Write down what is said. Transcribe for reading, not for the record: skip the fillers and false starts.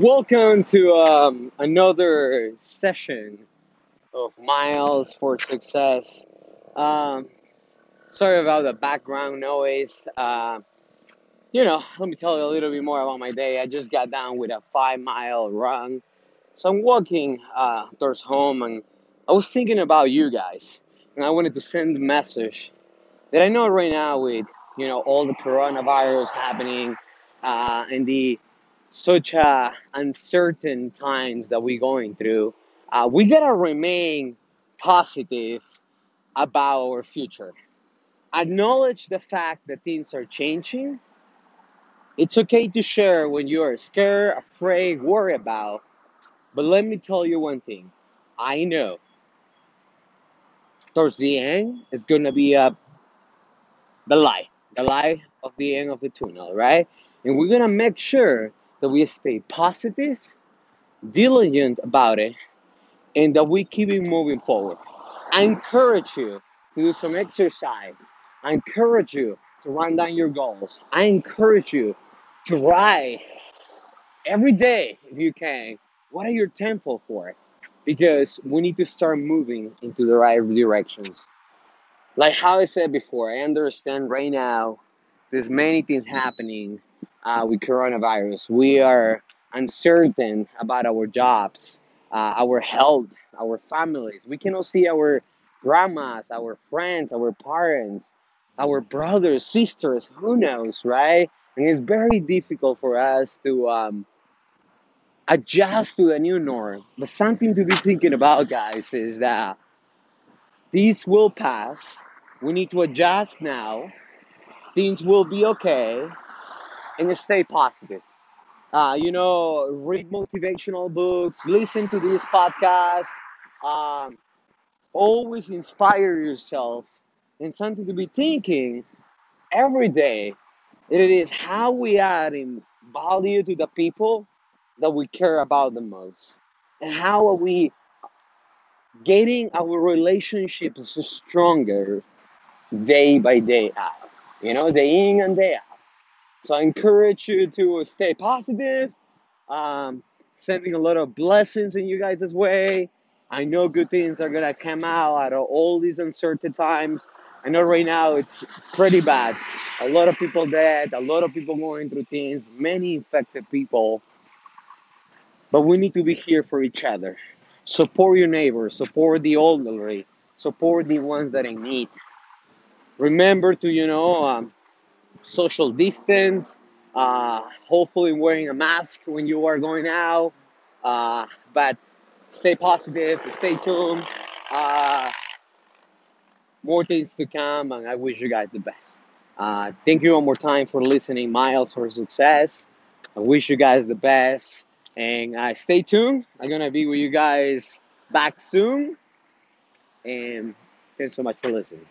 Welcome to another session of Miles for Success. Sorry about the background noise. Let me tell you a little bit more about my day. I just got down with a 5-mile run. So I'm walking towards home, and I was thinking about you guys. And I wanted to send a message that I know right now with, all the coronavirus happening and the such uncertain times that we're going through, we gotta remain positive about our future. Acknowledge the fact that things are changing. It's okay to share when you are scared, afraid, worried about. But let me tell you one thing. I know towards the end, it's gonna be the light of the end of the tunnel, right? And we're gonna make sure that we stay positive, diligent about it, and that we keep it moving forward. I encourage you to do some exercise. I encourage you to run down your goals. I encourage you to write every day, if you can, what are you thankful for? Because we need to start moving into the right directions. Like how I said before, I understand right now there's many things happening with coronavirus. We are uncertain about our jobs, our health, our families. We cannot see our grandmas, our friends, our parents, our brothers, sisters, who knows, right? And it's very difficult for us to adjust to the new norm. But something to be thinking about, guys, is that these will pass. We need to adjust now. Things will be okay. And stay positive. Read motivational books, listen to these podcasts, always inspire yourself. And something to be thinking every day, it is how we add in value to the people that we care about the most. And how are we getting our relationships stronger day by day out, day in and day out. So I encourage you to stay positive, sending a lot of blessings in you guys' way. I know good things are going to come out of all these uncertain times. I know right now it's pretty bad. A lot of people dead, a lot of people going through things, many infected people. But we need to be here for each other. Support your neighbors, support the elderly, support the ones that in need. Remember to, social distance, hopefully wearing a mask when you are going out, but stay positive, stay tuned, more things to come, and I wish you guys the best. Thank you one more time for listening, Miles for Success. I wish you guys the best, and stay tuned. I'm going to be with you guys back soon, and thanks so much for listening.